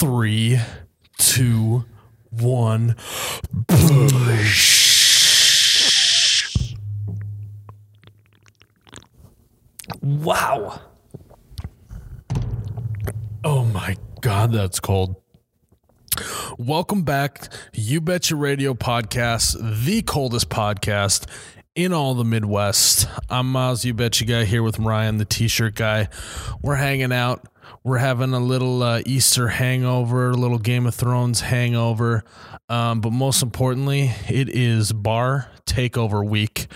3, 2, 1. Push. Wow. Oh my God, that's cold. Welcome back, You Betcha Radio podcast, the coldest podcast in all the Midwest. I'm Miles, You Betcha guy, here with Ryan, the t-shirt guy. We're hanging out. We're having a little Easter hangover, a little Game of Thrones hangover. But most importantly, it is bar takeover week.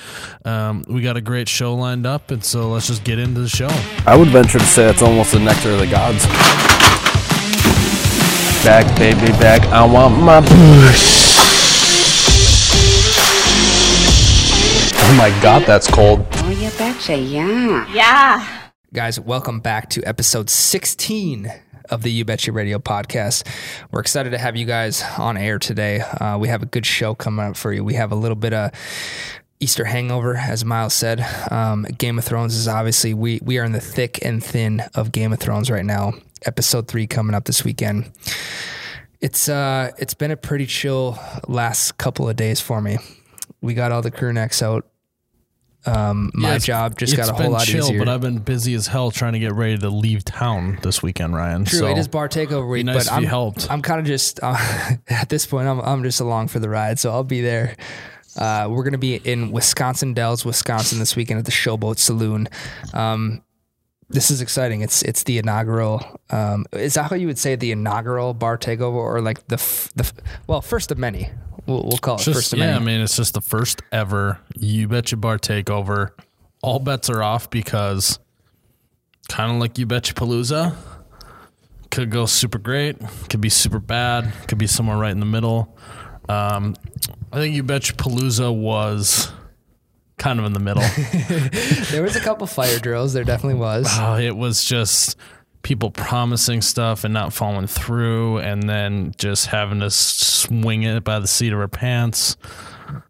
We got a great show lined up, and so let's just get into the show. I would venture to say it's almost the nectar of the gods. Back, baby, back. I want my push. Oh my God, that's cold. Oh, you betcha, yeah. Yeah. Guys, welcome back to episode 16 of the You Betcha Radio podcast. We're excited to have you guys on air today. We have a good show coming up for you. We have a little bit of Easter hangover, as Miles said. Game of Thrones is obviously, we are in the thick and thin of Game of Thrones right now. Episode 3 coming up this weekend. It's been a pretty chill last couple of days for me. We got all the crew necks out. My job just got a whole lot easier. But I've been busy as hell trying to get ready to leave town this weekend, Ryan. True, so it is bar takeover week, nice, but I'm kind of just at this point. I'm just along for the ride, so I'll be there. We're gonna be in Wisconsin Dells, Wisconsin this weekend at the Showboat Saloon. This is exciting. It's the inaugural. Is that how you would say the inaugural bar takeover, or like the first of many? We'll call it just, first of many. Yeah, I mean, it's just the first ever You Betcha bar takeover. All bets are off because kind of like You Betcha Palooza, could go super great, could be super bad, could be somewhere right in the middle. I think You Betcha Palooza was kind of in the middle. There was a couple fire drills. There definitely was. It was just people promising stuff and not following through, and then just having to swing it by the seat of our pants.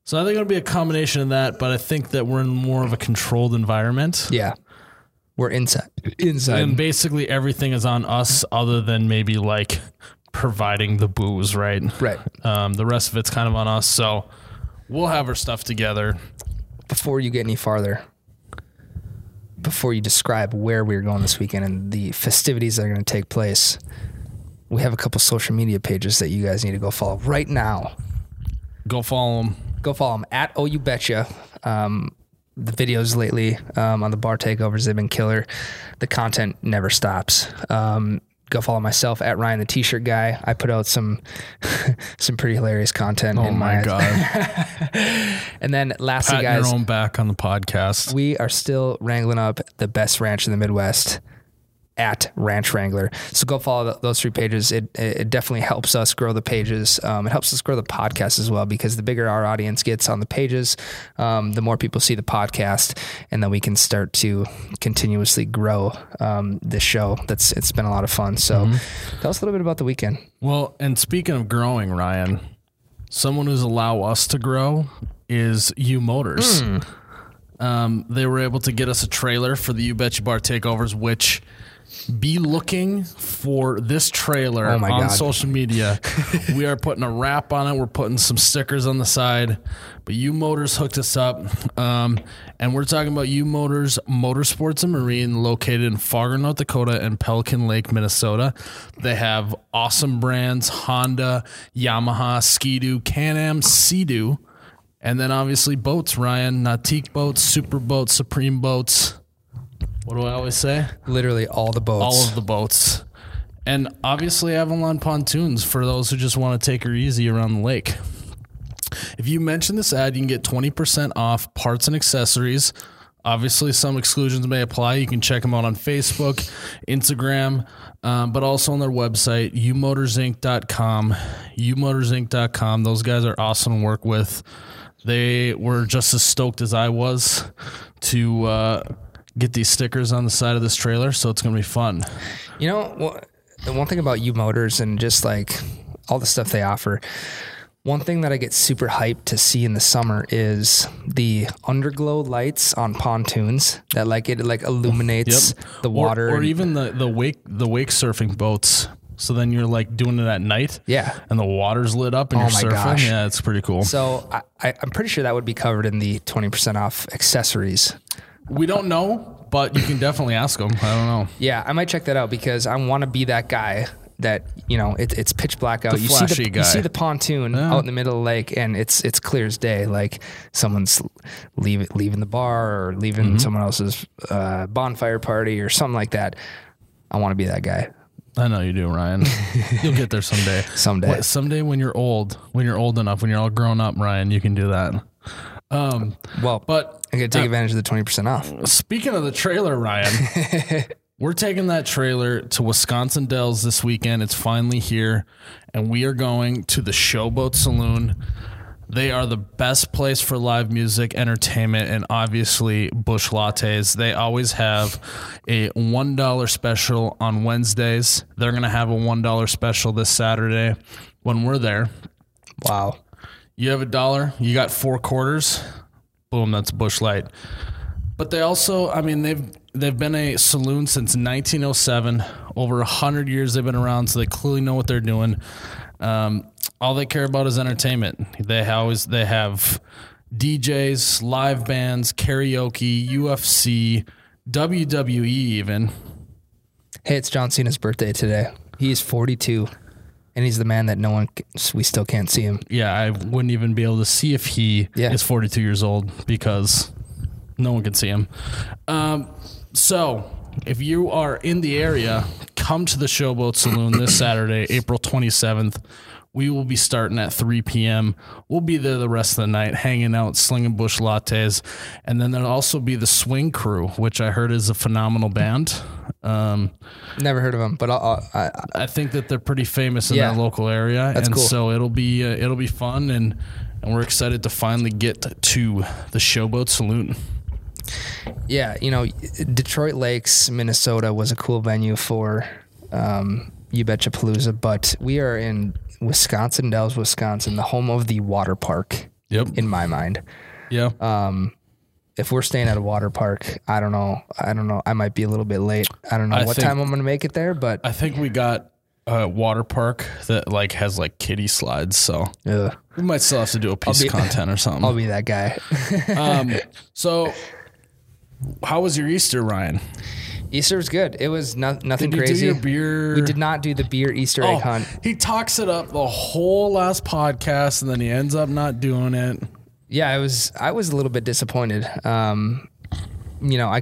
So I think it'll be a combination of that, but I think that we're in more of a controlled environment. Yeah. We're inside. And basically everything is on us other than maybe like providing the booze, right? Right. The rest of it's kind of on us. So we'll have our stuff together. Before you get any farther, before you describe where we're going this weekend and the festivities that are going to take place, we have a couple social media pages that you guys need to go follow right now. Go follow them. At Oh You Betcha. The videos lately on the bar takeovers, they've been killer. The content never stops. Go follow myself at Ryan the T-shirt guy. I put out some pretty hilarious content. Oh my God! And then lastly, patting guys, your own back on the podcast. We are still wrangling up the best ranch in the Midwest at Ranch Wrangler. So go follow those three pages. It definitely helps us grow the pages. It helps us grow the podcast as well, because the bigger our audience gets on the pages, the more people see the podcast, and then we can start to continuously grow the show. It's been a lot of fun. So Tell us a little bit about the weekend. Well, and speaking of growing, Ryan, someone who's allowed us to grow is U Motors. They were able to get us a trailer for the You Betcha Bar Takeovers, which... be looking for this trailer on social media. We are putting a wrap on it. We're putting some stickers on the side. But U Motors hooked us up. And we're talking about U Motors Motorsports and Marine, located in Fargo, North Dakota, and Pelican Lake, Minnesota. They have awesome brands: Honda, Yamaha, Ski-Doo, Can-Am, Sea-Doo. And then obviously boats, Ryan: Nautique boats, Super boats, Supreme boats. What do I always say? Literally all the boats. All of the boats. And obviously Avalon pontoons for those who just want to take her easy around the lake. If you mention this ad, you can get 20% off parts and accessories. Obviously, some exclusions may apply. You can check them out on Facebook, Instagram, but also on their website, umotorsinc.com. umotorsinc.com. Those guys are awesome to work with. They were just as stoked as I was to... get these stickers on the side of this trailer, so it's going to be fun. You know, the one thing about U Motors and just like all the stuff they offer, one thing that I get super hyped to see in the summer is the underglow lights on pontoons that like illuminates the water, or even the wake surfing boats. So then you're like doing it at night. Yeah. And the water's lit up and you're surfing. Gosh. Yeah, it's pretty cool. So I'm pretty sure that would be covered in the 20% off accessories. We don't know, but you can definitely ask them. I don't know. Yeah, I might check that out because I want to be that guy that, you know, it's pitch black out. You see the pontoon out in the middle of the lake and it's clear as day. Like someone's leaving the bar or leaving someone else's bonfire party or something like that. I want to be that guy. I know you do, Ryan. You'll get there someday. Someday when you're old enough, when you're all grown up, Ryan, you can do that. But I'm going to take advantage of the 20% off. Speaking of the trailer, Ryan, we're taking that trailer to Wisconsin Dells this weekend. It's finally here, and we are going to the Showboat Saloon. They are the best place for live music, entertainment, and obviously bush lattes. They always have a $1 special on Wednesdays. They're going to have a $1 special this Saturday when we're there. Wow. You have $1, you got 4 quarters. Boom, that's a bush light. But they also, I mean, they've been a saloon since 1907. Over 100 years they've been around, so they clearly know what they're doing. All they care about is entertainment. They have DJs, live bands, karaoke, UFC, WWE even. Hey, it's John Cena's birthday today. He's 42, and he's the man that we still can't see him. Yeah, I wouldn't even be able to see if he is 42 years old because no one can see him. So if you are in the area, come to the Showboat Saloon this Saturday, April 27th. We will be starting at 3 p.m. We'll be there the rest of the night, hanging out, slinging bush lattes. And then there'll also be the Swing Crew, which I heard is a phenomenal band. Never heard of them, but I think that they're pretty famous in that local area. That's cool. So it'll be fun, and we're excited to finally get to the Showboat Saloon. Yeah, you know, Detroit Lakes, Minnesota was a cool venue for You Betcha Palooza, but we are in Wisconsin Dells, Wisconsin, the home of the water park. Yep. In my mind. Yeah. If we're staying at a water park, I don't know. I might be a little bit late. I don't know what time I'm going to make it there, but I think we got a water park that like has like kiddie slides. So we might still have to do a piece of content or something. I'll be that guy. So how was your Easter, Ryan? Easter was good. It was nothing crazy. Did you do your beer? We did not do the beer Easter egg hunt. He talks it up the whole last podcast, and then he ends up not doing it. Yeah, I was a little bit disappointed. You know,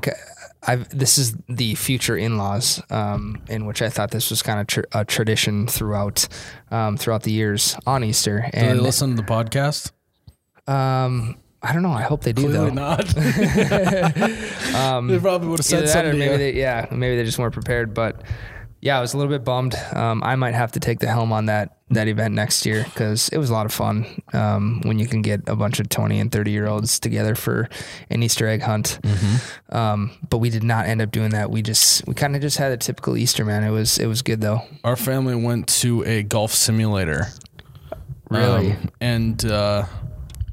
this is the future in-laws, in which I thought this was kind of a tradition throughout the years on Easter. And do they listen to the podcast? I don't know. I hope they do, though. Clearly not. They probably would have said something. Maybe they just weren't prepared. But, yeah, I was a little bit bummed. I might have to take the helm on that event next year because it was a lot of fun when you can get a bunch of 20- and 30-year-olds together for an Easter egg hunt. Mm-hmm. But we did not end up doing that. We kind of just had a typical Easter, man. It was good, though. Our family went to a golf simulator. Really?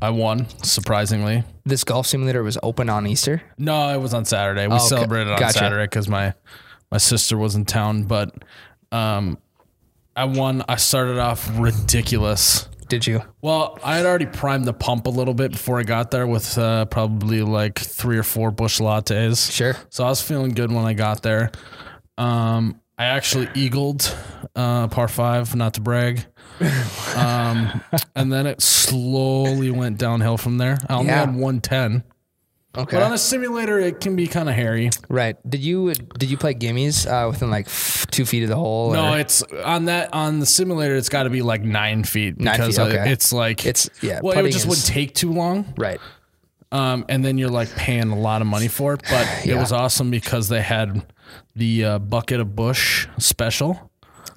I won, surprisingly. This golf simulator was open on Easter? No, it was on Saturday. We celebrated on Saturday because my sister was in town. But I won. I started off ridiculous. Did you? Well, I had already primed the pump a little bit before I got there with probably like 3 or 4 bush lattes. Sure. So I was feeling good when I got there. I actually eagled par 5, not to brag. And then it slowly went downhill from there. I only had 110. Okay. But on a simulator, it can be kind of hairy. Right. Did you play gimmies within like 2 feet of the hole? No, it's on the simulator, it's got to be like 9 feet. Because 9 feet, okay. It's like, it just wouldn't take too long. Right. And then you're like paying a lot of money for it. But it was awesome because they had the bucket of bush special.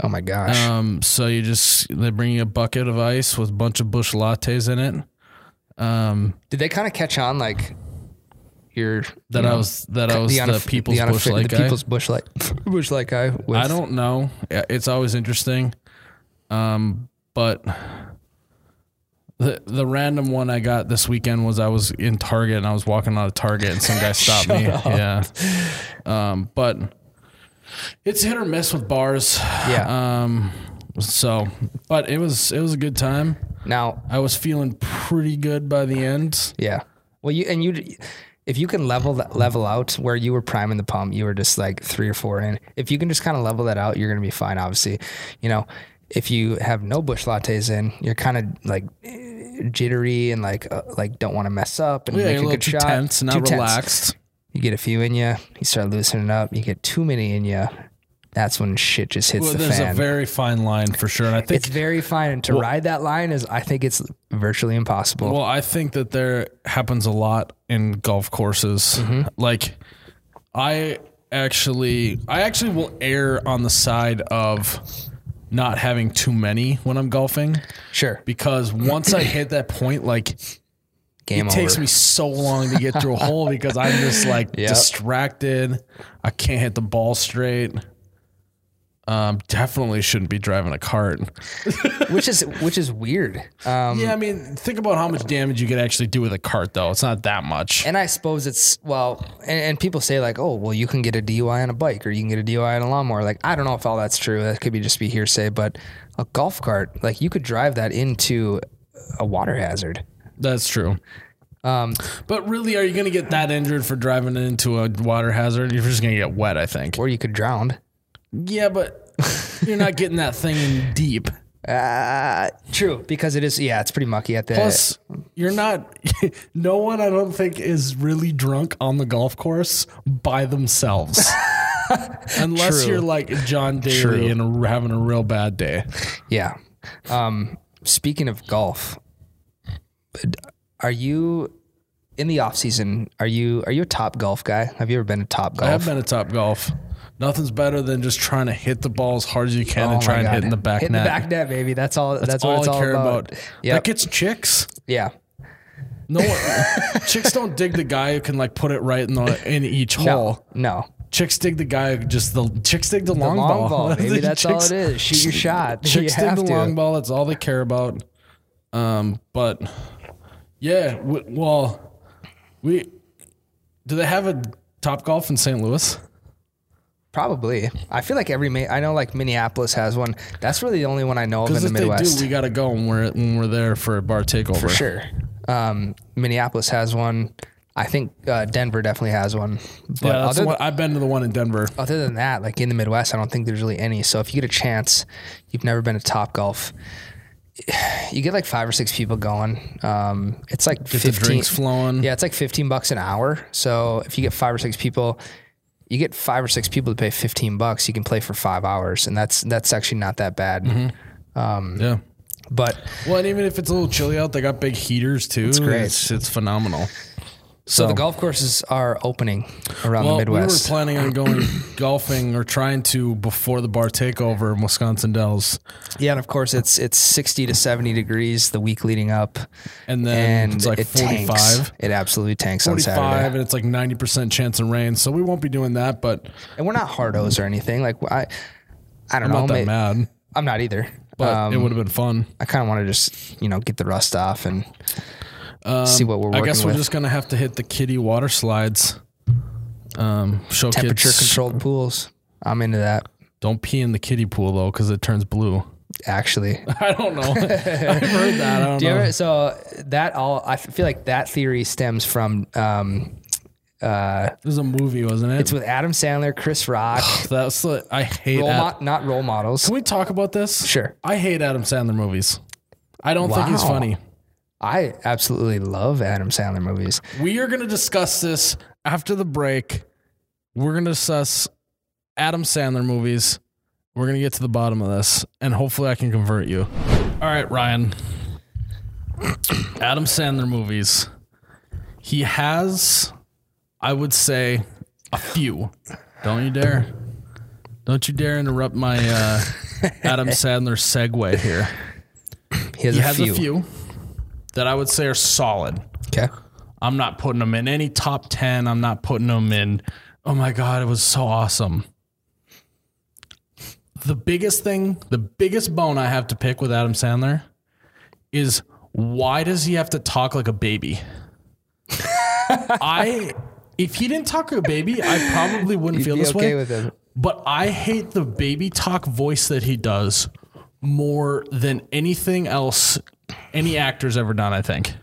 Oh my gosh. So they bring you a bucket of ice with a bunch of bush lattes in it. Did they kind of catch on like I was the people's bush light guy? I don't know. It's always interesting. But the random one I got this weekend was I was in Target and I was walking out of Target and some guy stopped me. Shut up. Yeah. But It's hit or miss with bars. Yeah. So, but it was a good time. Now I was feeling pretty good by the end. Yeah. Well, if you can level out where you were priming the pump, you were just like 3 or 4 in. If you can just kind of level that out, you're going to be fine. Obviously, you know, if you have no bush lattes in, you're kind of like jittery and like don't want to mess up and make a good shot. Tense, not relaxed. You get a few in you, you start loosening up. You get too many in you. That's when shit just hits the fan. There's a very fine line for sure. And I think it's very fine. And to ride that line I think it's virtually impossible. Well, I think that there happens a lot in golf courses. Mm-hmm. Like I actually will err on the side of not having too many when I'm golfing. Sure. Because once I hit that point, like Game over. Takes me so long to get through a hole because I'm just like distracted. I can't hit the ball straight. Definitely shouldn't be driving a cart, which is weird. I mean, think about how much damage you could actually do with a cart, though. It's not that much. And I suppose it's and people say like, oh, well, you can get a DUI on a bike or you can get a DUI on a lawnmower. Like, I don't know if all that's true. That could be hearsay, but a golf cart, like you could drive that into a water hazard. That's true. But really, are you going to get that injured for driving into a water hazard? You're just going to get wet, I think. Or you could drown. Yeah, but you're not getting that thing in deep. True, because it is. Yeah, it's pretty mucky at the. Plus, you're not. No one, I don't think, is really drunk on the golf course by themselves, unless you're like John Daly and having a real bad day. Yeah. Speaking of golf, are you? In the off season, are you a Top Golf guy? Have you ever been to Top Golf? I have been to Top Golf. Nothing's better than just trying to hit the ball as hard as you can and trying to hit in the back net. Hit the back net, baby. That's what it's all about. Yep. That gets chicks. Yeah. No, chicks don't dig the guy who can like put it right in each hole. No. Chicks dig the guy who chicks dig the long ball. Baby. That's all it is. Shoot your shot. Chicks dig the long ball. That's all they care about. But yeah, well. Do they have a Top Golf in St. Louis? Probably. I feel like I know like Minneapolis has one. That's really the only one I know of in the Midwest. Because if they do, we gotta go when we're there for a bar takeover. For sure. Minneapolis has one. I think Denver definitely has one. But yeah, I've been to the one in Denver. Other than that, like in the Midwest, I don't think there's really any. So if you get a chance, you've never been to Top Golf. You get like 5 or 6 people going. It's like get 15 the drinks flowing. Yeah, it's like $15 an hour. So if you get 5 or 6 people, to pay $15. You can play for 5 hours, and that's actually not that bad. Mm-hmm. Yeah, and even if it's a little chilly out, they got big heaters too. It's great. It's phenomenal. So the golf courses are opening around the Midwest. We were planning on going golfing or trying to before the bar takeover in Wisconsin Dells. Yeah, and of course it's 60 to 70 degrees the week leading up. And then it's like 45. Tanks. It absolutely tanks on Saturday. 45, and it's like 90% chance of rain, so we won't be doing that. And we're not hardos or anything. Like I don't know. I'm not that mad. I'm not either. But it would have been fun. I kind of want to just, get the rust off and... see what we're working with. I guess we're just going to have to hit the kiddie water slides. Show temperature kids. Controlled pools. I'm into that. Don't pee in the kiddie pool, though, because it turns blue. Actually. I don't know. I've heard that. I don't know. I feel like that theory stems from... it was a movie, wasn't it? It's with Adam Sandler, Chris Rock. I hate that. Not role models. Can we talk about this? Sure. I hate Adam Sandler movies. I don't think he's funny. I absolutely love Adam Sandler movies. We are going to discuss this after the break. We're going to discuss Adam Sandler movies. We're going to get to the bottom of this, and hopefully I can convert you. All right, Ryan. Adam Sandler movies. He has, I would say, a few. Don't you dare. Don't you dare interrupt my Adam Sandler segue here. He has a few. That I would say are solid. Okay. I'm not putting them in any top 10. I'm not putting them in, oh my God, it was so awesome. The biggest bone I have to pick with Adam Sandler is why does he have to talk like a baby? If he didn't talk like a baby, I probably wouldn't feel this way. You'd be okay with him. But I hate the baby talk voice that he does more than anything else any actor's ever done, I think.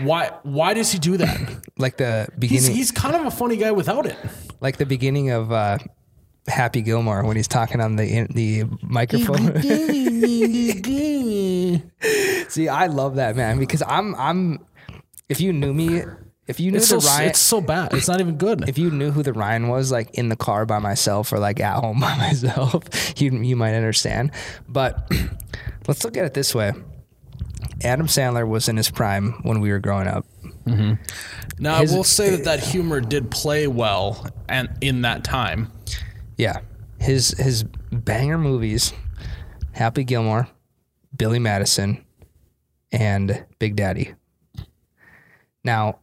Why does he do that? Like the beginning. He's kind of a funny guy without it. Like the beginning of Happy Gilmore when he's talking on the microphone. See, I love that, man, because I'm if you knew me, if you knew it's the so, Ryan, it's so bad. It's not even good. If you knew who the Ryan was, like in the car by myself or like at home by myself, you might understand. But let's look at it this way. Adam Sandler was in his prime when we were growing up. Mm-hmm. Now, I will say that humor did play well and in that time. Yeah. His banger movies, Happy Gilmore, Billy Madison, and Big Daddy. Now,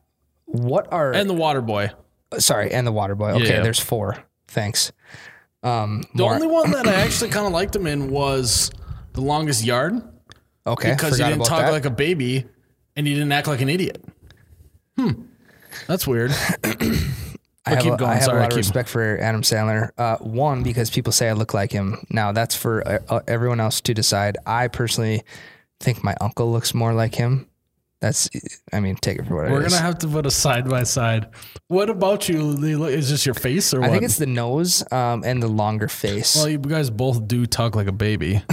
what are... And The Water Boy. Sorry, and The Water Boy. Okay, yeah. There's four. Thanks. The only one that I actually kind of liked him in was The Longest Yard. Okay. Because he didn't talk like a baby and he didn't act like an idiot. That's weird. I have a lot of respect for Adam Sandler. One, because people say I look like him. Now, that's for everyone else to decide. I personally think my uncle looks more like him. That's, I mean, take it for what it is. We're going to have to put a side by side. What about you? Is this your face or what? I think it's the nose and the longer face. Well, you guys both do talk like a baby.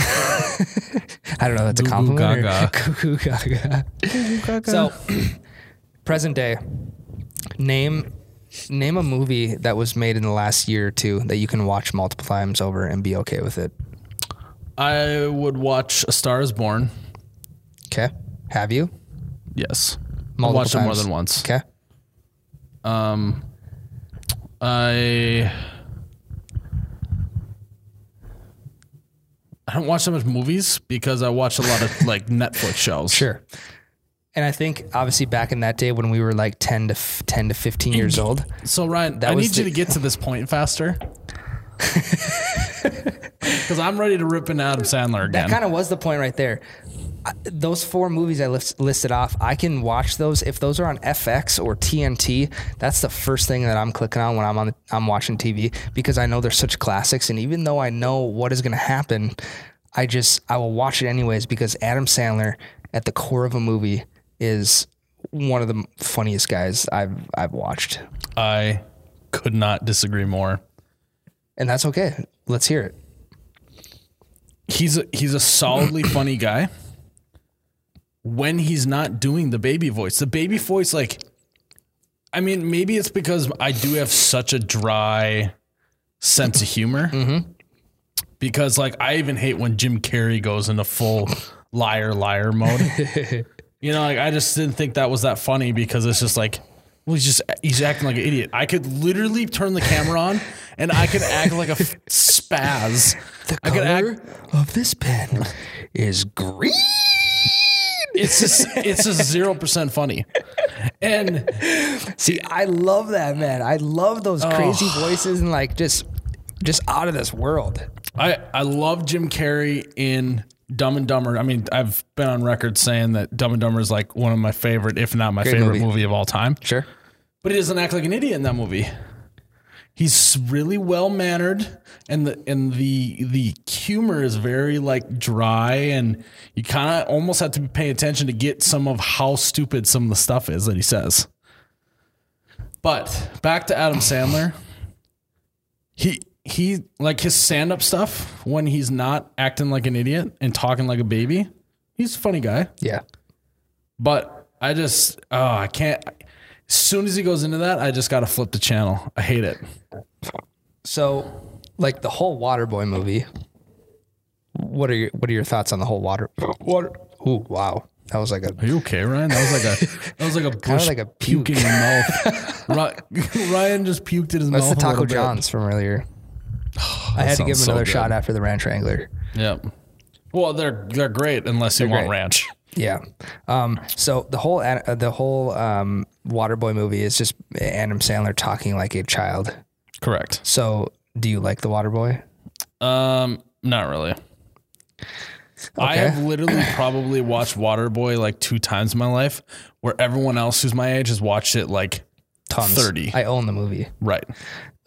I don't know. That's a compliment. Cuckoo gaga. So, present day, name a movie that was made in the last year or two that you can watch multiple times over and be okay with it. I would watch A Star Is Born. Okay. Have you? Yes. Multiple watched times. It more than once. Okay. I don't watch so much movies because I watch a lot of like Netflix shows. Sure. And I think obviously back in that day when we were like 10 to 15 years old. So Ryan, I need you to get to this point faster. Because I'm ready to rip into Adam Sandler again. That kind of was the point right there. Those four movies I listed off, I can watch those. If those are on FX or TNT, that's the first thing that I'm clicking on when I'm watching TV because I know they're such classics. And even though I know what is going to happen, I will watch it anyways because Adam Sandler at the core of a movie is one of the funniest guys I've watched. I could not disagree more. And that's okay. Let's hear it. He's a solidly funny guy. When he's not doing the baby voice, like, I mean, maybe it's because I do have such a dry sense of humor because like, I even hate when Jim Carrey goes into full liar, liar mode, you know, like I just didn't think that was that funny because it's just like, well, he's acting like an idiot. I could literally turn the camera on and I could act like a spaz. The color of this pen is green. It's just 0% funny. And see, I love that, man. I love those crazy voices and like just out of this world. I love Jim Carrey in Dumb and Dumber. I mean, I've been on record saying that Dumb and Dumber is like one of my favorite, if not my favorite movie of all time. Sure. But he doesn't act like an idiot in that movie. He's really well mannered, and the humor is very like dry, and you kind of almost have to pay attention to get some of how stupid some of the stuff is that he says. But back to Adam Sandler, he like his stand up stuff when he's not acting like an idiot and talking like a baby. He's a funny guy. Yeah, but I just I can't. As soon as he goes into that, I just got to flip the channel. I hate it. So, like the whole Waterboy movie, what are your thoughts on the whole water? Ooh, wow. That was like a... Are you okay, Ryan? That was like a kind of like a puke in your mouth. Ryan just puked in his mouth. That's the Taco John's from earlier. I had to give him another shot after the Ranch Wrangler. Yeah. Well, they're great unless you want ranch. Yeah. So the whole Waterboy movie is just Adam Sandler talking like a child. Correct. So do you like the Waterboy? Not really. Okay. I have literally probably watched Waterboy like 2 times in my life where everyone else who's my age has watched it like tons. 30. I own the movie. Right.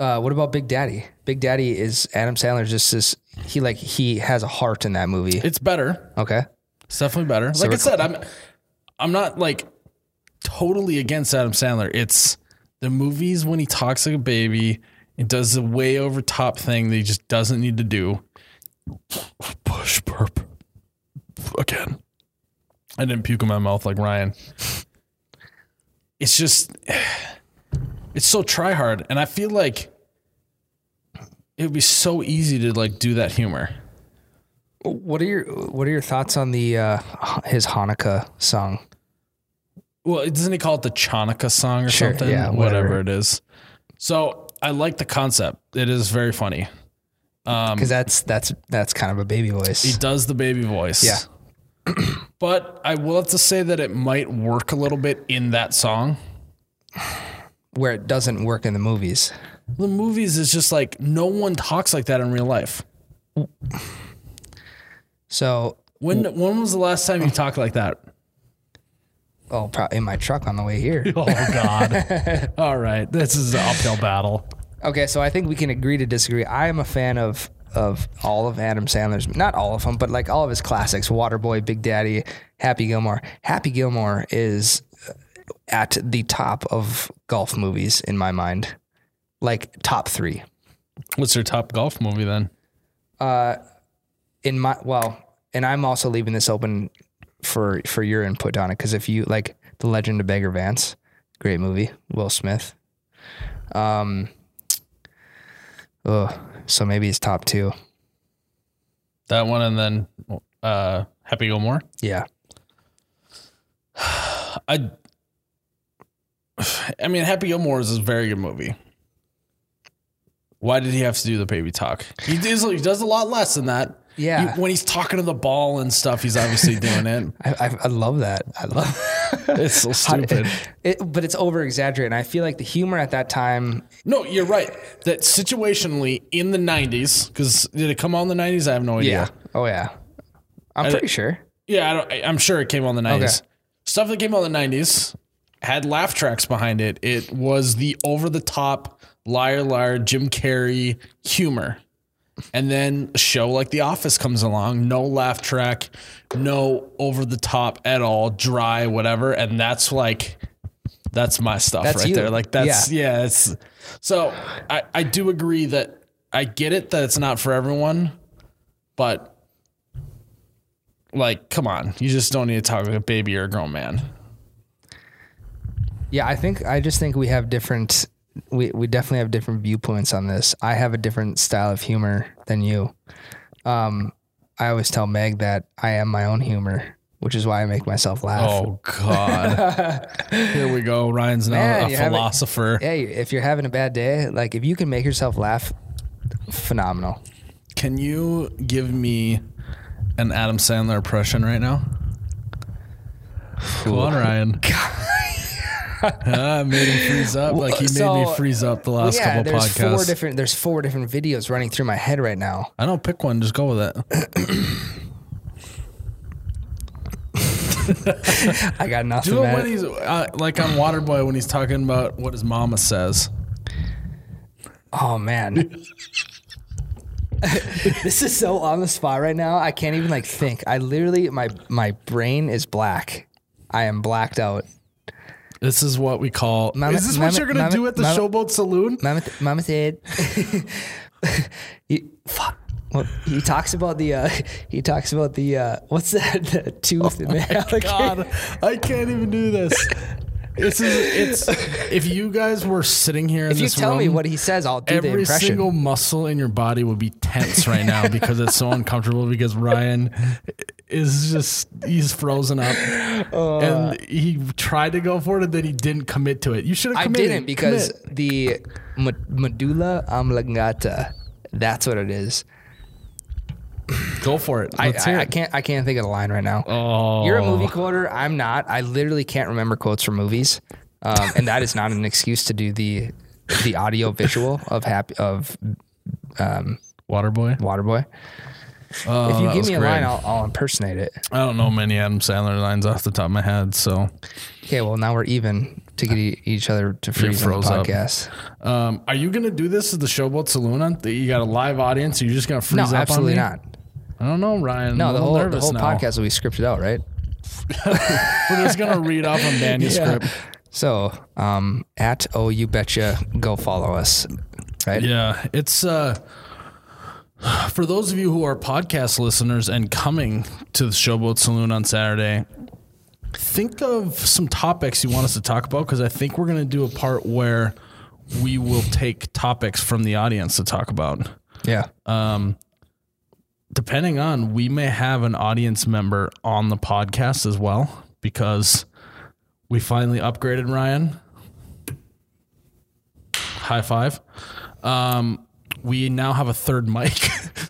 What about Big Daddy? Big Daddy is Adam Sandler. Just this, he has a heart in that movie. It's better. Okay, it's definitely better. So like I said, I'm not like totally against Adam Sandler. It's the movies when he talks like a baby and does the way over top thing that he just doesn't need to do. Push burp again. I didn't puke in my mouth like Ryan. It's just, it's so try hard. And I feel like it would be so easy to like do that humor. What are your thoughts on the, his Hanukkah song? Well, doesn't he call it the Chanukah song or something? Yeah, whatever it is. So I like the concept. It is very funny. Cause that's kind of a baby voice. He does the baby voice. Yeah. But I will have to say that it might work a little bit in that song. Where it doesn't work in the movies. The movies is just like, no one talks like that in real life. So when was the last time you talked like that? Oh, probably in my truck on the way here. Oh God. All right. This is an uphill battle. Okay. So I think we can agree to disagree. I am a fan of all of Adam Sandler's, not all of them, but like all of his classics, Waterboy, Big Daddy, Happy Gilmore. Happy Gilmore is at the top of golf movies in my mind, like top three. What's your top golf movie then? And I'm also leaving this open for your input on it. Cause if you like The Legend of Bagger Vance, great movie, Will Smith. So maybe it's top two. That one and then Happy Gilmore? Yeah. I mean, Happy Gilmore is a very good movie. Why did he have to do the baby talk? He does a lot less than that. Yeah. When he's talking to the ball and stuff, he's obviously doing it. I love that. It's so stupid. But it's over-exaggerated. And I feel like the humor at that time. No, you're right. That situationally in the 90s, because did it come on in the 90s? I have no idea. Yeah. Oh, yeah. I'm pretty sure. Yeah, I'm sure it came on the 90s. Okay. Stuff that came on the 90s had laugh tracks behind it. It was the over-the-top, Liar Liar, Jim Carrey humor. And then a show like The Office comes along, no laugh track, no over the top at all, dry, whatever. And that's like, that's my stuff that's right you. There. Like that's, yeah. It's, so I do agree that I get it that it's not for everyone, but like, come on, you just don't need to talk like a baby or a grown man. Yeah. I just think we have different. We definitely have different viewpoints on this. I have a different style of humor than you. I always tell Meg that I am my own humor, which is why I make myself laugh. Oh God. Here we go. Ryan's now a philosopher. Hey, if you're having a bad day, like if you can make yourself laugh, phenomenal. Can you give me an Adam Sandler impression right now? Come on, Ryan. God. I made him freeze up. Like he made me freeze up the last couple podcasts. There's four different videos running through my head right now. I don't pick one. Just go with it. I got nothing. Do you know when he's like on Waterboy when he's talking about what his mama says? Oh man. This is so on the spot right now. I can't even like think. I literally, my brain is black. I am blacked out. This is what we call... is this what you're going to do at the Showboat Saloon? Mama said... He talks about the... what's that? The tooth. Oh my God. I can't even do this. If you guys were sitting here in this room... If you tell me what he says, I'll do the impression. Every single muscle in your body would be tense right now because it's so uncomfortable because Ryan... is just, he's frozen up and he tried to go for it and then he didn't commit to it. You should have committed. I didn't because the medulla oblongata, that's what it is. Go for it. I can't think of the line right now. Oh. You're a movie quoter. I'm not. I literally can't remember quotes from movies. And that is not an excuse to do the audio visual of Waterboy. If you give me a line, I'll impersonate it. I don't know many Adam Sandler lines off the top of my head, so. Okay, well, now we're even to get each other to freeze on the podcast. Are you going to do this at the Showboat Saloon? You got a live audience. So you're just going to freeze up on me? No, absolutely not. I don't know, Ryan. No, the whole podcast will be scripted out, right? We're just going to read off a manuscript. Yeah. So, at You Betcha, go follow us, right? Yeah, it's... for those of you who are podcast listeners and coming to the Showboat Saloon on Saturday, think of some topics you want us to talk about, because I think we're going to do a part where we will take topics from the audience to talk about. Yeah. Depending on, we may have an audience member on the podcast as well, because we finally upgraded Ryan. High five. We now have a third mic,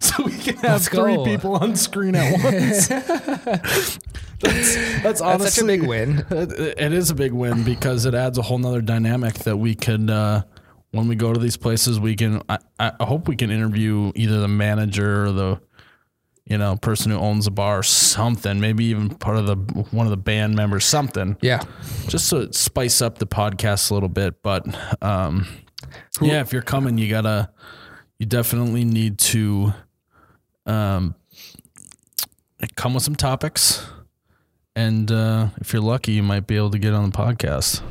so we can have three people on screen at once. That's honestly such a big win. It is a big win, because it adds a whole nother dynamic that we can, when we go to these places, we can, I hope we can interview either the manager or the, person who owns the bar or something, maybe even part of one of the band members, something. Yeah. Just to spice up the podcast a little bit. But, yeah, if you're coming, you definitely need to come with some topics, and if you're lucky, you might be able to get on the podcast.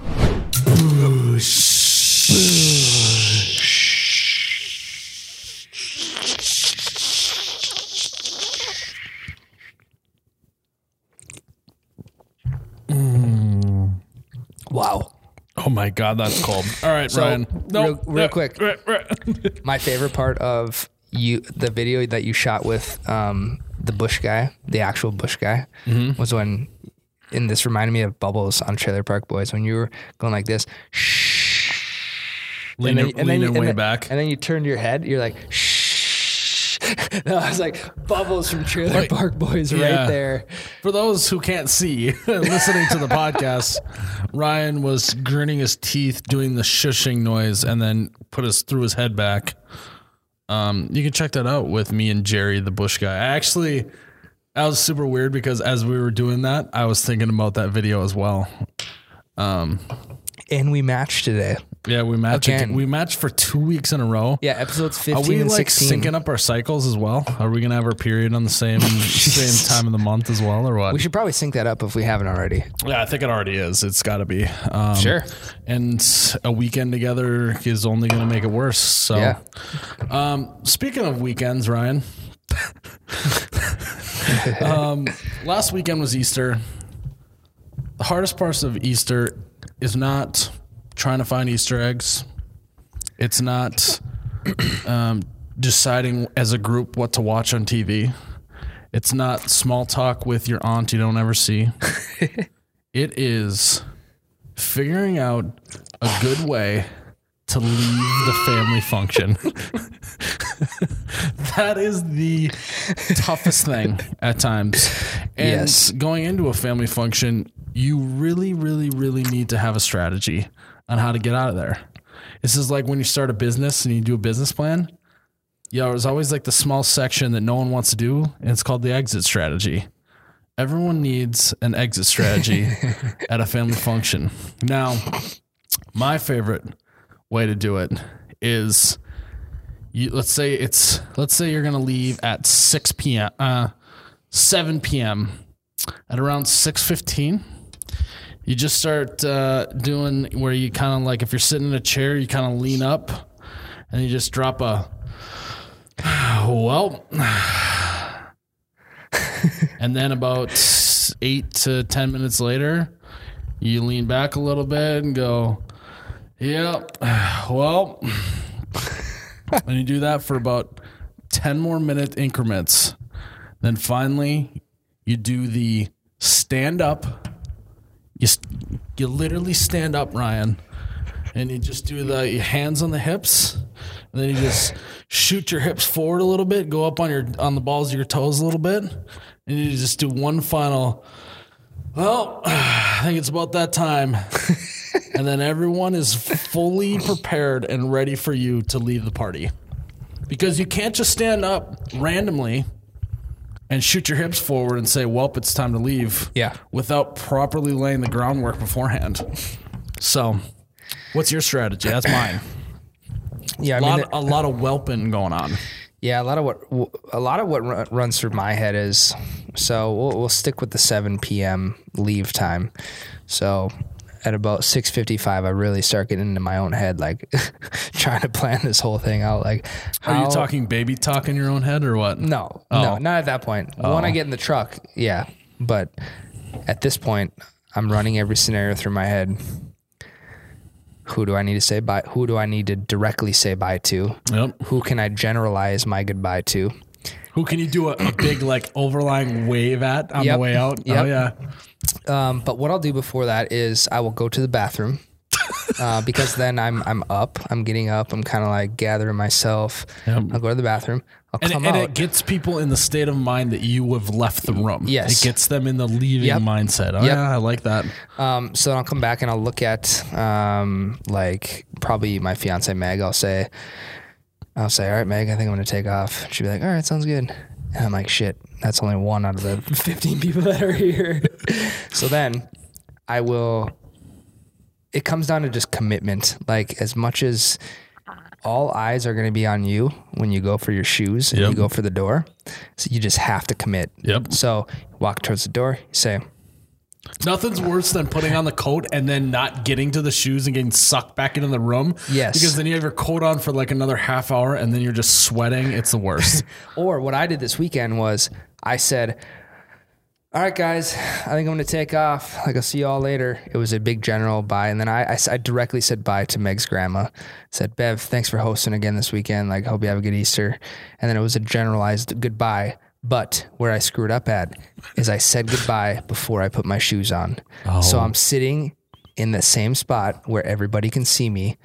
Wow. Oh, my God, that's cold. All right, so, Ryan. Nope. Real quick, my favorite part of the video that you shot with the bush guy, the actual bush guy, was when, and this reminded me of Bubbles on Trailer Park Boys, when you were going like this, shh, leaning back. And then you turned your head, you're like, shh. No, I was like, Bubbles from Trailer Park Boys right there. For those who can't see, listening to the podcast, Ryan was gritting his teeth, doing the shushing noise, and then threw his head back. You can check that out with me and Jerry, the bush guy. Actually, that was super weird, because as we were doing that, I was thinking about that video as well. And we matched today. Yeah, we matched. We matched for 2 weeks in a row. Yeah, episodes 15 and 16. Are we like syncing up our cycles as well? Are we going to have our period on the same time of the month as well, or what? We should probably sync that up if we haven't already. Yeah, I think it already is. It's got to be. Sure. And a weekend together is only going to make it worse. So, yeah. Speaking of weekends, Ryan, last weekend was Easter. The hardest parts of Easter is not trying to find Easter eggs. It's not deciding as a group what to watch on TV. It's not small talk with your aunt you don't ever see. It is figuring out a good way to leave the family function. That is the toughest thing at times. And going into a family function, you really, really, really need to have a strategy on how to get out of there. This is like when you start a business and you do a business plan. Yeah, there's always like the small section that no one wants to do, and it's called the exit strategy. Everyone needs an exit strategy at a family function. Now, my favorite way to do it is, let's say you're going to leave at 6 p.m., 7 p.m. At around 6:15, you just start doing where you kind of like, if you're sitting in a chair, you kind of lean up and you just drop a, well, and then about 8 to 10 minutes later, you lean back a little bit and go, yep, well, and you do that for about 10 more minute increments. Then finally, you do the stand up. You literally stand up, Ryan, and you just do your hands on the hips, and then you just shoot your hips forward a little bit, go up on the balls of your toes a little bit, and you just do one final, well, I think it's about that time. And then everyone is fully prepared and ready for you to leave the party, because you can't just stand up randomly and shoot your hips forward and say, "Welp, it's time to leave." Yeah, without properly laying the groundwork beforehand. So what's your strategy? That's mine. Yeah, a lot of whelping going on. Yeah, a lot of what runs through my head is, so we'll stick with the 7 p.m. leave time. So at about 6:55, I really start getting into my own head, like trying to plan this whole thing out. Like, are you talking baby talk in your own head or what? No, no, not at that point. Oh. When I get in the truck, yeah. But at this point, I'm running every scenario through my head. Who do I need to say bye? Who do I need to directly say bye to? Yep. Who can I generalize my goodbye to? Who can you do a big like overlying wave at on the way out? Yep. Oh yeah. But what I'll do before that is I will go to the bathroom because then I'm up. I'm getting up. I'm kind of like gathering myself. Yep. I'll go to the bathroom. I'll come out. It gets people in the state of mind that you have left the room. Yes. It gets them in the leaving mindset. Oh, yeah, I like that. So then I'll come back and I'll look at, like, probably my fiance, Meg. I'll say, all right, Meg, I think I'm going to take off. She'll be like, all right, sounds good. And I'm like, shit, that's only one out of the 15 people that are here. So then I will, it comes down to just commitment. Like, as much as all eyes are going to be on you when you go for your shoes and you go for the door. So you just have to commit. Yep. So walk towards the door, say... Nothing's worse than putting on the coat and then not getting to the shoes and getting sucked back into the room. Yes. Because then you have your coat on for like another half hour and then you're just sweating. It's the worst. Or what I did this weekend was I said... All right, guys, I think I'm going to take off. Like, I'll see you all later. It was a big general bye. And then I directly said bye to Meg's grandma. I said, Bev, thanks for hosting again this weekend. Like, hope you have a good Easter. And then it was a generalized goodbye. But where I screwed up at is I said goodbye before I put my shoes on. Oh. So I'm sitting in the same spot where everybody can see me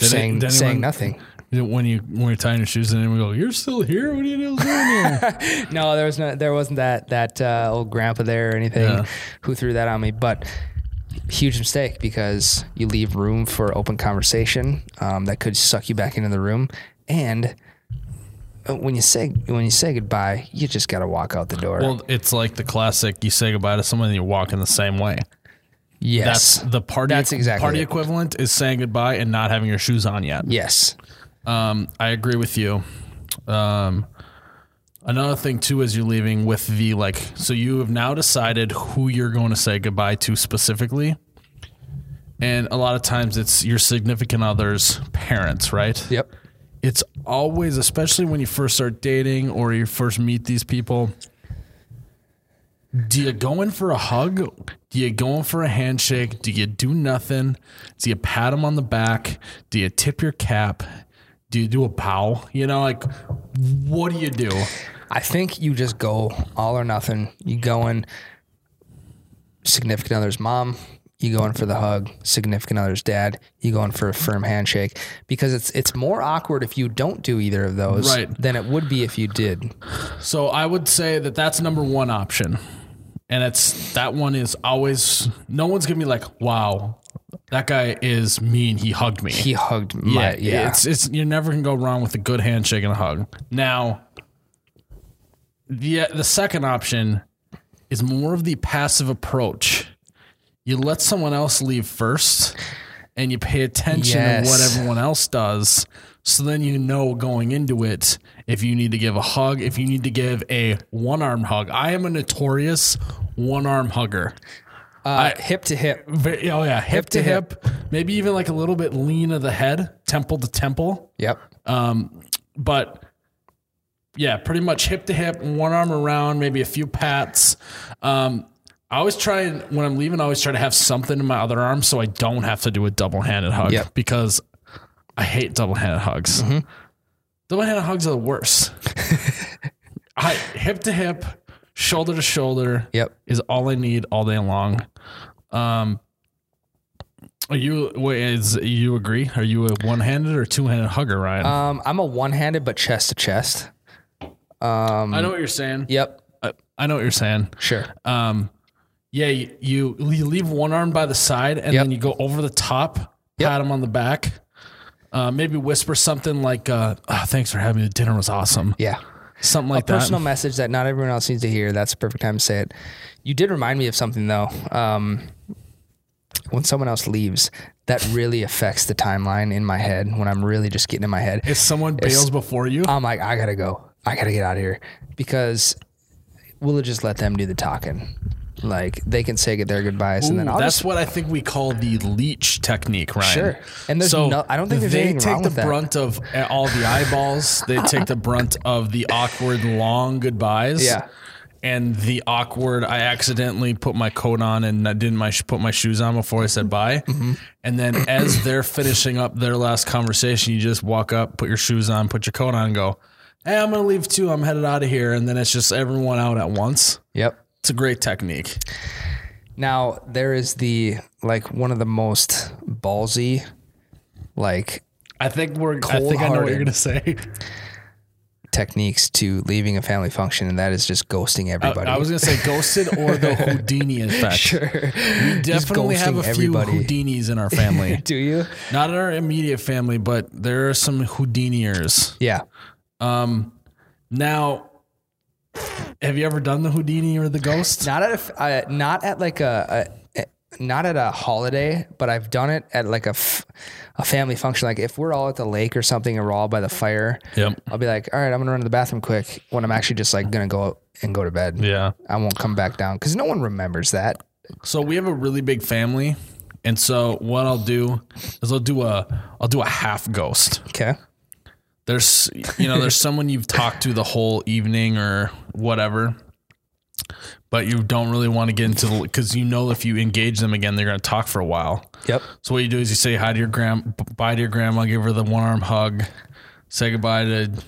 saying nothing. When you're tying your shoes and then we go, you're still here? What are you doing here? No, there wasn't that old grandpa there or anything who threw that on me. But huge mistake because you leave room for open conversation that could suck you back into the room. And when you say goodbye, you just got to walk out the door. Well, it's like the classic: you say goodbye to someone and you walk in the same way. Yes, that's the party. That's exactly party equivalent is saying goodbye and not having your shoes on yet. Yes. I agree with you. Another thing too, is you're leaving with the, like, so you have now decided who you're going to say goodbye to specifically. And a lot of times it's your significant other's parents, right? Yep. It's always, especially when you first start dating or you first meet these people, do you go in for a hug? Do you go in for a handshake? Do you do nothing? Do you pat them on the back? Do you tip your cap? Do you do a bow? You know, like, what do you do? I think you just go all or nothing. You go in significant other's mom. You go in for the hug. Significant other's dad. You go in for a firm handshake. Because it's more awkward if you don't do either of those than it would be if you did. So I would say that that's number one option. And that one is always, no one's going to be like, wow, that guy is mean. He hugged me. He hugged me. Yeah. It's you never can go wrong with a good handshake and a hug. Now, the second option is more of the passive approach. You let someone else leave first, and you pay attention to what everyone else does. So then you know going into it if you need to give a hug, if you need to give a one-arm hug. I am a notorious one-arm hugger. Hip to hip. Oh, yeah. Hip to hip. Maybe even like a little bit lean of the head, temple to temple. Yep. But yeah, pretty much hip to hip, one arm around, maybe a few pats. I always try, and when I'm leaving, I always try to have something in my other arm so I don't have to do a double-handed hug because I hate double-handed hugs. Mm-hmm. Double-handed hugs are the worst. Hip to hip. Shoulder to shoulder is all I need all day long. You agree? Are you a one-handed or two-handed hugger, Ryan? I'm a one-handed, but chest to chest. I know what you're saying. Yep. I know what you're saying. Sure. You leave one arm by the side and then you go over the top, pat him on the back. Maybe whisper something like, oh, thanks for having me. The dinner was awesome. Yeah. Something like that. A personal message that not everyone else needs to hear. That's the perfect time to say it. You did remind me of something, though. when someone else leaves, that really affects the timeline in my head when I'm really just getting in my head. If someone bails before you, I'm like, I gotta go. I gotta get out of here, because we'll just let them do the talking. Like, they can say their goodbyes, and then that's what I think we call the leech technique, Ryan. Sure. And there's I don't think there's anything wrong with that. They take the brunt of all the eyeballs. They take the brunt of the awkward long goodbyes. Yeah. And the awkward, I accidentally put my coat on and I didn't put my shoes on before I said bye. Mm-hmm. And then as they're finishing up their last conversation, you just walk up, put your shoes on, put your coat on, and go, hey, I'm going to leave too. I'm headed out of here. And then it's just everyone out at once. Yep. It's a great technique. Now, there is one of the most ballsy, I think I know what you're going to say. Techniques to leaving a family function, and that is just ghosting everybody. I was going to say ghosted or the Houdini effect. Sure. We definitely have a few Houdinis in our family. Do you? Not in our immediate family, but there are some Houdiniers. Yeah. Now, have you ever done the Houdini or the ghost? Not at a holiday, but I've done it at a family function. Like, if we're all at the lake or something and we're all by the fire, yep. I'll be like, all right, I'm gonna run to the bathroom quick, when I'm actually just gonna go to bed. Yeah. I won't come back down because no one remembers that. So we have a really big family. And so what I'll do is I'll do a half ghost. Okay. There's someone you've talked to the whole evening or whatever, but you don't really want to get into because if you engage them again, they're going to talk for a while. Yep. So what you do is you say bye to your grandma, give her the one arm hug, say thanks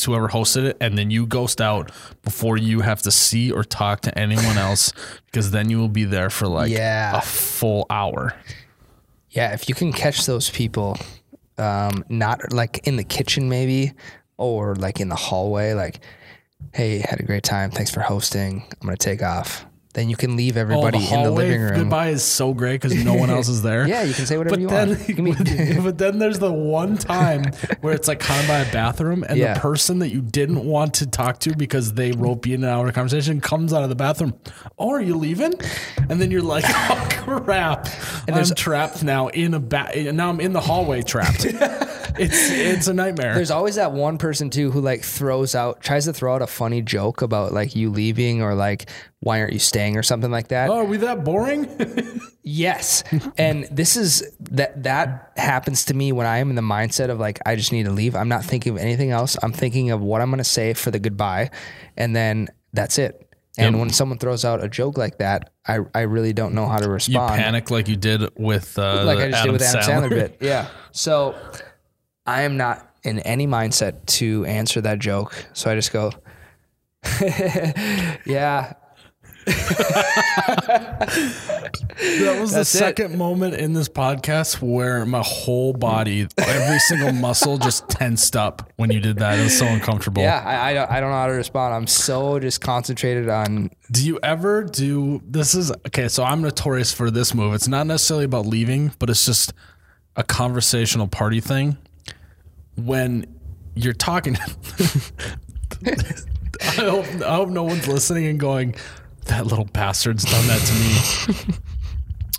to whoever hosted it, and then you ghost out before you have to see or talk to anyone else, because then you will be there for a full hour. Yeah, if you can catch those people. Not in the kitchen maybe, or in the hallway, hey, had a great time. Thanks for hosting. I'm going to take off. Then you can leave everybody in the living room. Goodbye is so great because no one else is there. Yeah, you can say whatever you want. But then there's the one time where it's kind of by a bathroom, and the person that you didn't want to talk to because they rope you in an hour of conversation comes out of the bathroom. Oh, are you leaving? And then you're like, oh, crap. And I'm trapped now now I'm in the hallway trapped. It's a nightmare. There's always that one person too who tries to throw out a funny joke about you leaving or why aren't you staying or something like that. Oh, are we that boring? Yes. And this is that happens to me when I am in the mindset of I just need to leave. I'm not thinking of anything else. I'm thinking of what I'm going to say for the goodbye. And then that's it. And when someone throws out a joke like that, I really don't know how to respond. You panic like you did with Adam Sandler bit. Yeah. So I am not in any mindset to answer that joke. So I just go, yeah. That was the second moment in this podcast where my whole body, every single muscle just tensed up when you did that. It was so uncomfortable. Yeah, I don't know how to respond. I'm so just concentrated on... Do you ever do... So I'm notorious for this move. It's not necessarily about leaving, but it's just a conversational party thing. When you're talking, I hope no one's listening and going, that little bastard's done that to me.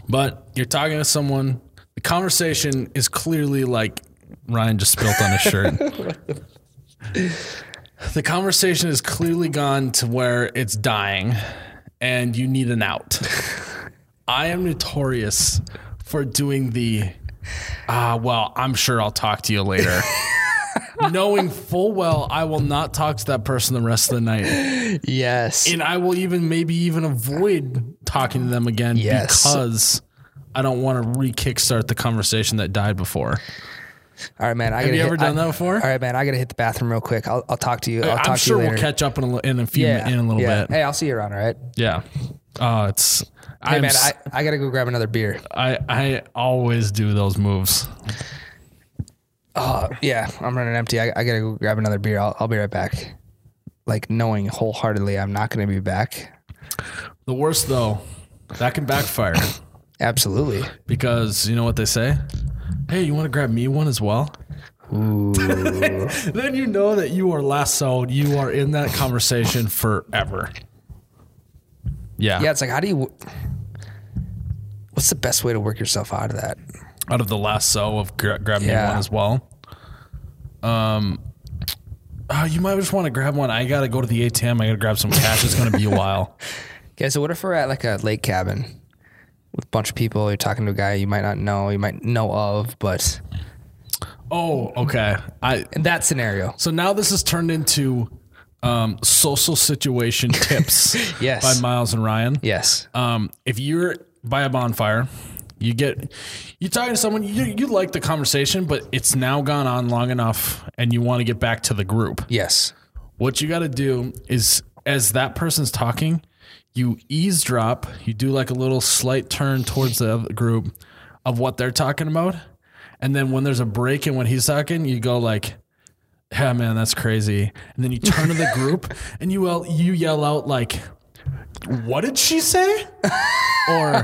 But you're talking to someone. The conversation is clearly Ryan just spilt on his shirt. The conversation is clearly gone to where it's dying and you need an out. I am notorious for doing the... I'm sure I'll talk to you later. Knowing full well I will not talk to that person the rest of the night. Yes. And I will maybe even avoid talking to them again, yes, because I don't want to re-kickstart the conversation that died before. All right, man. Have you ever done that before? All right, man. I got to hit the bathroom real quick. I'll talk to you. I'm sure we'll catch up in a little bit. Hey, I'll see you around, all right? Yeah. I got to go grab another beer. I always do those moves. I'm running empty. I got to go grab another beer. I'll be right back. Knowing wholeheartedly I'm not going to be back. The worst, though, that can backfire. Absolutely. Because you know what they say? Hey, you want to grab me one as well? Ooh. Then you know that you are lassoed. You are in that conversation forever. Yeah. Yeah, it's how do you... What's the best way to work yourself out of that? Out of the lasso of grabbing one as well? You might just want to grab one. I got to go to the ATM. I got to grab some cash. It's going to be a while. Okay, so what if we're at like a lake cabin with a bunch of people? You're talking to a guy you might not know, you might know of, but... Oh, okay. In that scenario. So now this has turned into social situation tips yes. by Miles and Ryan. Yes. If you're by a bonfire... You're talking to someone, you like the conversation, but it's now gone on long enough and you want to get back to the group. Yes. What you got to do is, as that person's talking, you eavesdrop, you do like a little slight turn towards the group of what they're talking about. And then when there's a break in what he's talking, you go like, yeah, man, that's crazy. And then you turn to the group and you yell out like, what did she say? Or...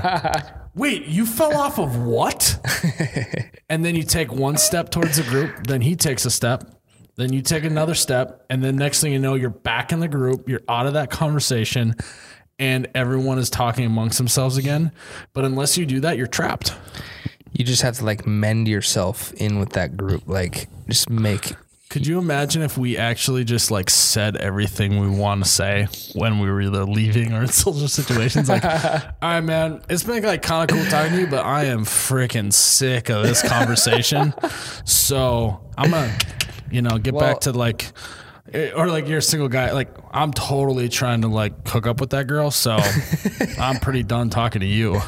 Wait, you fell off of what? And then you take one step towards the group. Then he takes a step. Then you take another step. And then next thing you know, you're back in the group. You're out of that conversation. And everyone is talking amongst themselves again. But unless you do that, you're trapped. You just have to like mend yourself in with that group. Like just make... Could you imagine if we actually just like said everything we want to say when we were either leaving or in social situations? Like, all right, man, it's been like kind of cool talking to you, but I am freaking sick of this conversation. So I'm going to, get back to like, or like you're a single guy. Like I'm totally trying to like hook up with that girl. So I'm pretty done talking to you.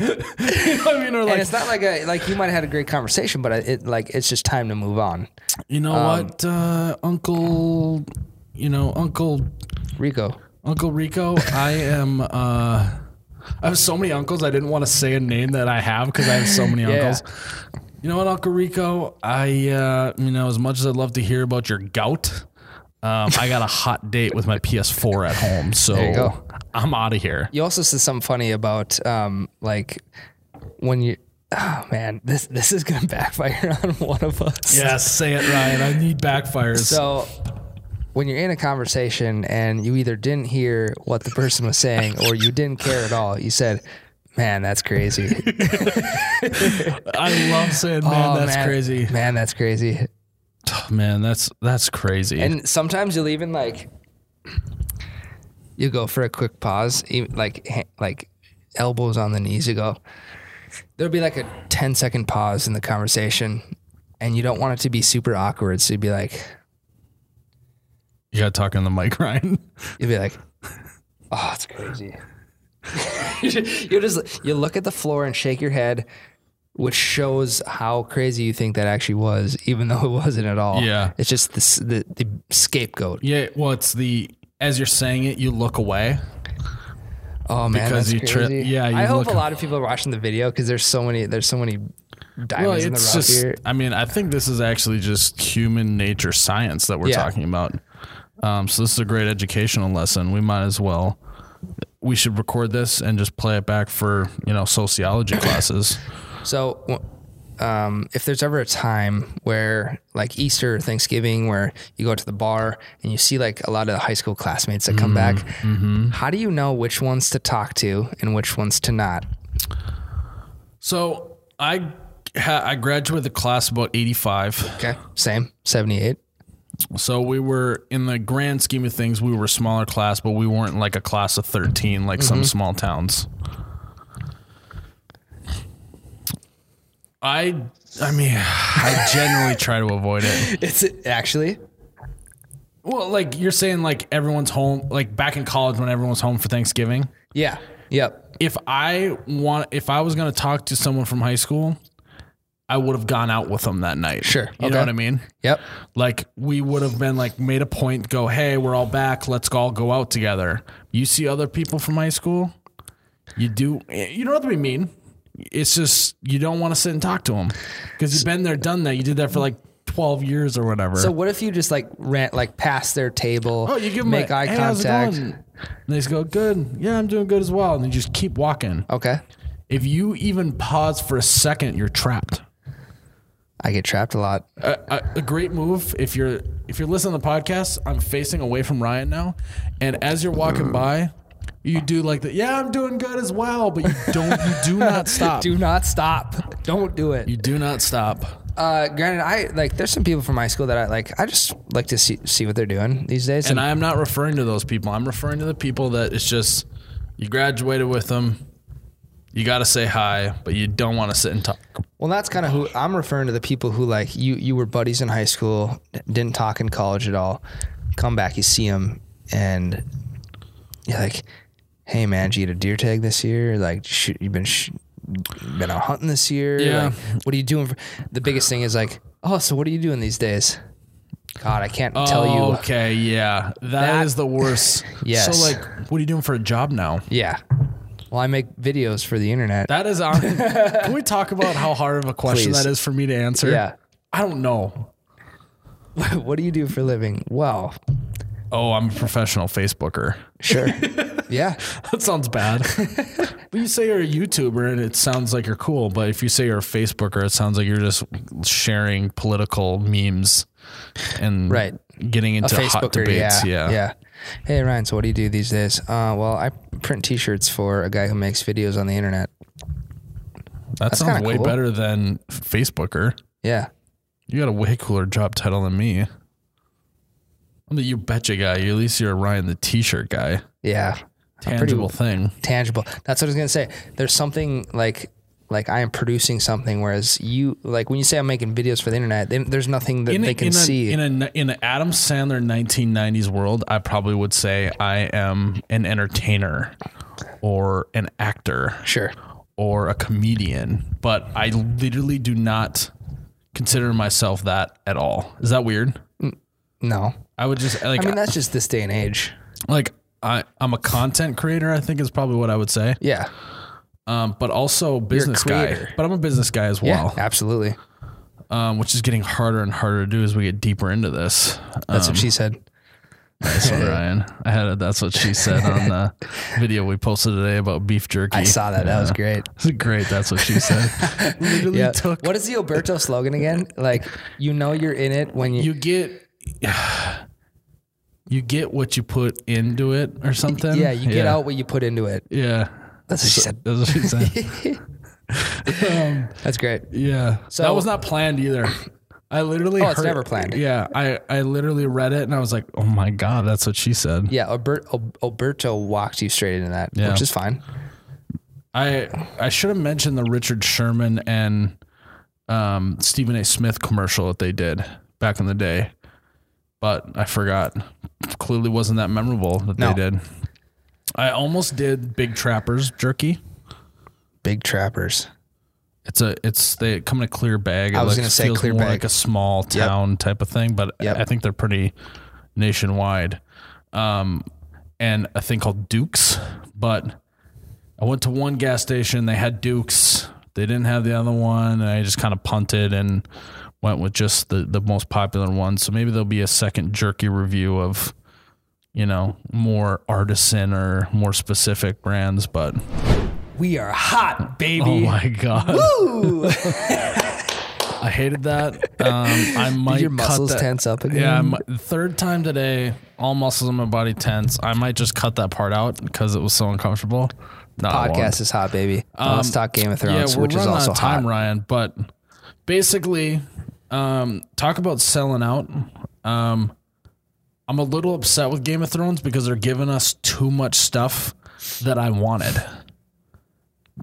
You know what I mean? Or like, and it's not like you might've had a great conversation, but it's just time to move on. You know what, Uncle Rico, I have so many uncles. I didn't want to say a name that I have because I have so many uncles. Yeah. You know what, Uncle Rico, I as much as I'd love to hear about your gout, I got a hot date with my PS4 at home. So there you go. I'm out of here. You also said something funny about, when you... Oh, man, this is going to backfire on one of us. Yeah, say it, Ryan. I need backfires. So when you're in a conversation and you either didn't hear what the person was saying or you didn't care at all, you said, man, that's crazy. I love saying, crazy. Man, that's crazy. Oh, man, that's crazy. And sometimes you'll even, like, you go for a quick pause, even, like elbows on the knees, you go... There'll be like a 10-second pause in the conversation, and you don't want it to be super awkward. So you'd be like, you got to talk on the mic, Ryan. You'd be like, oh, it's crazy. you look at the floor and shake your head, which shows how crazy you think that actually was, even though it wasn't at all. Yeah. It's just the scapegoat. Yeah. Well, it's as you're saying it, you look away. Oh man, because that's crazy. I hope a lot of people are watching the video because there's so many diamonds in the rough here. I mean, I think this is actually just human nature science that we're talking about. So this is a great educational lesson. We should record this and just play it back for, sociology classes. So if there's ever a time where like Easter or Thanksgiving where you go to the bar and you see like a lot of high school classmates that come back, how do you know which ones to talk to and which ones to not? So I graduated the class about 85. Okay. Same. 78. So we were, in the grand scheme of things, we were a smaller class, but we weren't like a class of 13, like some small towns. I generally try to avoid it. Well, like you're saying, like everyone's home, like back in college when everyone's home for Thanksgiving. Yeah. Yep. If I was going to talk to someone from high school, I would have gone out with them that night. Sure. You know what I mean? Yep. Like we would have been like made a point to go, hey, we're all back. Let's all go out together. You see other people from high school. You don't have to be mean. It's just you don't want to sit and talk to them because you've been there, done that. You did that for like 12 years or whatever. So what if you just like rant, like past their table? Oh, you give them make eye contact. And they just go, good. Yeah, I'm doing good as well. And you just keep walking. Okay. If you even pause for a second, you're trapped. I get trapped a lot. A great move. If you're listening to the podcast, I'm facing away from Ryan now. And as you're walking by, You do like the, yeah, I'm doing good as well, but you do not stop. Do not stop. Don't do it. You do not stop. Granted, there's some people from my school that I just like to see what they're doing these days. And I'm not referring to those people. I'm referring to the people that it's just, you graduated with them. You got to say hi, but you don't want to sit and talk. Well, that's kind of who I'm referring to, the people who like you were buddies in high school, didn't talk in college at all. Come back, you see them and you're like, hey man, did you get a deer tag this year? Like, you've been out hunting this year? Yeah. Like, what are you doing? The biggest thing is like, oh, so what are you doing these days? God, I can't tell you. Okay, yeah. That is the worst. Yes. So like, what are you doing for a job now? Yeah. Well, I make videos for the internet. That is on. Can we talk about how hard of a question that is for me to answer? Yeah. I don't know. What do you do for a living? Well. Oh, I'm a professional Facebooker. Sure. Yeah. That sounds bad. But you say you're a YouTuber and it sounds like you're cool. But if you say you're a Facebooker, it sounds like you're just sharing political memes and right. Getting into hot debates. Yeah. Yeah. Hey, Ryan, so what do you do these days? Well, I print T-shirts for a guy who makes videos on the internet. That sounds way better than Facebooker. Yeah. You got a way cooler job title than me. I'm the You Betcha guy. At least you're a Ryan the T-shirt guy. Yeah. Tangible thing. Tangible. That's what I was going to say. There's something like I am producing something, whereas you, like when you say I'm making videos for the internet, there's nothing that they can see. In an Adam Sandler 1990s world, I probably would say I am an entertainer or an actor. Sure. Or a comedian, but I literally do not consider myself that at all. Is that weird? No. I would just like, I mean, that's just this day and age. Like I'm a content creator, I think is probably what I would say. Yeah. But also business guy, but I'm a business guy as well. Yeah, absolutely. Which is getting harder and harder to do as we get deeper into this. That's what she said. That's what Ryan, I had a, that's what she said on the video we posted today about beef jerky. I saw that. Yeah. That was great. Great. That's what she said. Literally took. What is the Alberto slogan again? Like, you know, you're in it when you get, you get what you put into it or something. Yeah. You get out what you put into it. Yeah. That's what she said. That's what she said. That's great. Yeah. So that was not planned either. I literally it's never planned. Yeah. I literally read it and I was like, oh my God, that's what she said. Yeah. Alberto walked you straight into that, which is fine. I should have mentioned the Richard Sherman and Stephen A. Smith commercial that they did back in the day, but I forgot. Clearly wasn't that memorable that they did. I almost did Big Trappers jerky. Big Trappers. They come in a clear bag. I was going to say clear bag, like a small town type of thing, but I think they're pretty nationwide. And a thing called Dukes, but I went to one gas station. They had Dukes. They didn't have the other one. And I just kind of punted and went with just the most popular one. So maybe there'll be a second jerky review of, you know, more artisan or more specific brands, but we are hot, baby. Oh my God. Woo! I hated that. I might Did your muscles tense up again? Yeah. Third time today, all muscles in my body tense. I might just cut that part out because it was so uncomfortable. The podcast is hot, baby. Let's talk Game of Thrones, which is also hot. Ryan, but basically, talk about selling out. I'm a little upset with Game of Thrones because they're giving us too much stuff that I wanted.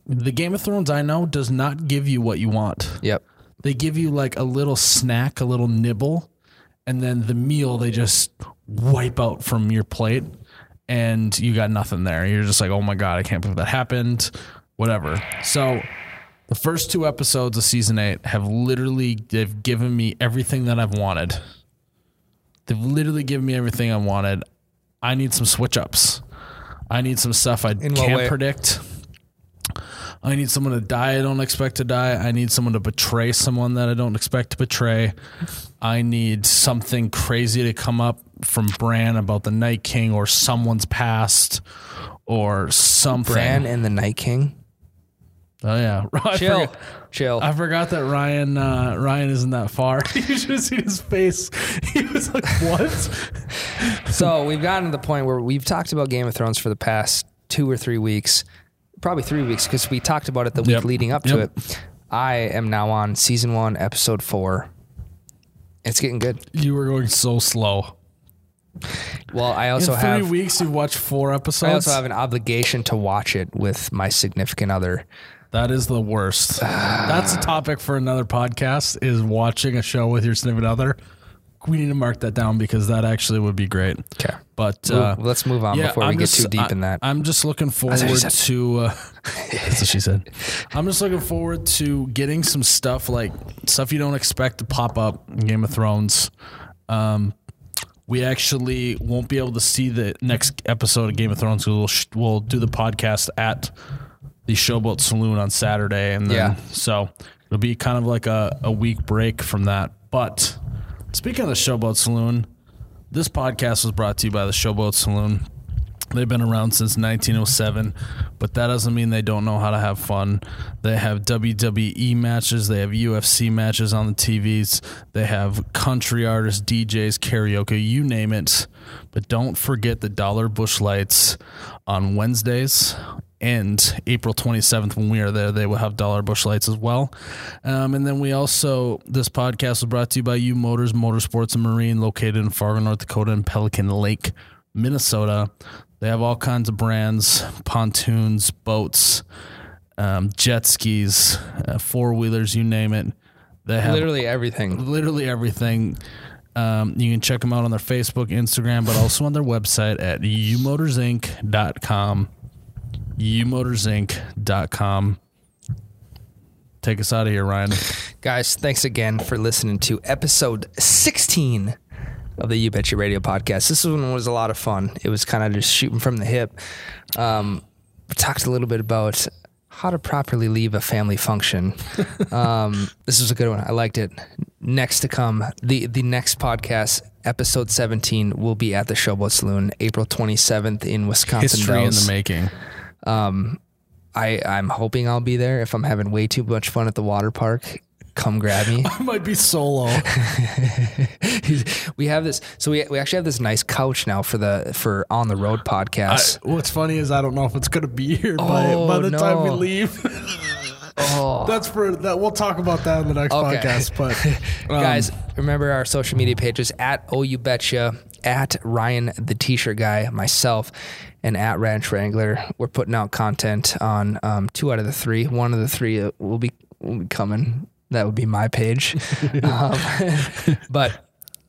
The Game of Thrones I know does not give you what you want. Yep. They give you like a little snack, a little nibble, and then the meal they just wipe out from your plate and you got nothing there. You're just like, oh my God, I can't believe that happened, whatever. So the first two episodes of season 8 have literally, they've given me everything that I've wanted. They've literally given me everything I wanted. I need some switch-ups. I need some stuff I can't predict. I need someone to die I don't expect to die. I need someone to betray someone that I don't expect to betray. I need something crazy to come up from Bran about the Night King or someone's past or something. Bran and the Night King? Oh yeah, chill. I forgot that Ryan isn't that far. You should have seen his face. He was like, "What?" So we've gotten to the point where we've talked about Game of Thrones for the past 2 or 3 weeks, probably 3 weeks, because we talked about it the week leading up to it. I am now on season 1, episode 4. It's getting good. You were going so slow. Well, I also have... In 3 weeks, you watch 4 episodes? I also have an obligation to watch it with my significant other. That is the worst. That's a topic for another podcast, is watching a show with your significant other. We need to mark that down because that actually would be great. Okay. But let's move on before we get too deep in that. I'm just looking forward to... that's what she said. I'm just looking forward to getting some stuff, like stuff you don't expect to pop up in Game of Thrones. We actually won't be able to see the next episode of Game of Thrones. We'll do the podcast at the Showboat Saloon on Saturday. And then, so it'll be kind of like a week break from that. But... Speaking of the Showboat Saloon, this podcast was brought to you by the Showboat Saloon. They've been around since 1907, but that doesn't mean they don't know how to have fun. They have WWE matches. They have UFC matches on the TVs. They have country artists, DJs, karaoke, you name it. But don't forget the Dollar Bush Lights on Wednesdays. And April 27th, when we are there, they will have Dollar Bush Lights as well. And then we also, this podcast was brought to you by U Motors, Motorsports and Marine, located in Fargo, North Dakota, and Pelican Lake, Minnesota. They have all kinds of brands, pontoons, boats, jet skis, four-wheelers, you name it. They have literally everything. Literally everything. You can check them out on their Facebook, Instagram, but also on their website at umotorsinc.com. umotorsinc.com. Take us out of here, Ryan. Guys, thanks again for listening to episode 16 of the You Betcha Radio podcast. This one was a lot of fun. It was kind of just shooting from the hip. We talked a little bit about how to properly leave a family function. This was a good one. I liked it. Next to come, the next podcast, episode 17, will be at the Showboat Saloon, April 27th in Wisconsin Dells. History in the making. I'm hoping I'll be there. If I'm having way too much fun at the water park, come grab me. I might be solo. We have this, so we actually have this nice couch now for on the road podcast. What's funny is I don't know if it's going to be here by the time we leave. That's for that. We'll talk about that in the next podcast. But guys, remember our social media pages at You Betcha, at Ryan the T-shirt guy, myself, and at Ranch Wrangler. We're putting out content on 2 out of the 3. 1 of the 3 will be coming. That would be my page. But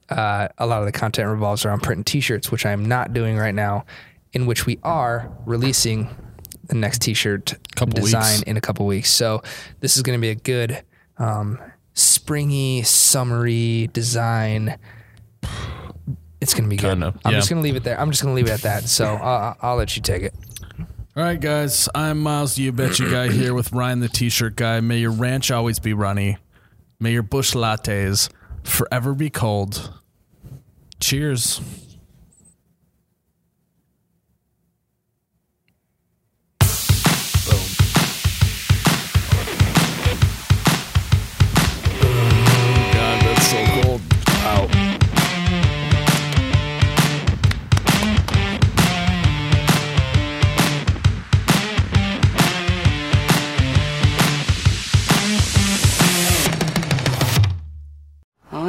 a lot of the content revolves around printing T-shirts, which I am not doing right now, in which we are releasing the next T-shirt design in a couple weeks. So this is going to be a good springy, summery design. It's going to be good. I'm just going to leave it there. I'm just going to leave it at that. So I'll let you take it. All right, guys. I'm Miles, the You Betcha guy, here with Ryan, the T-shirt guy. May your ranch always be runny. May your bush lattes forever be cold. Cheers.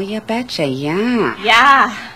You betcha, yeah. Yeah.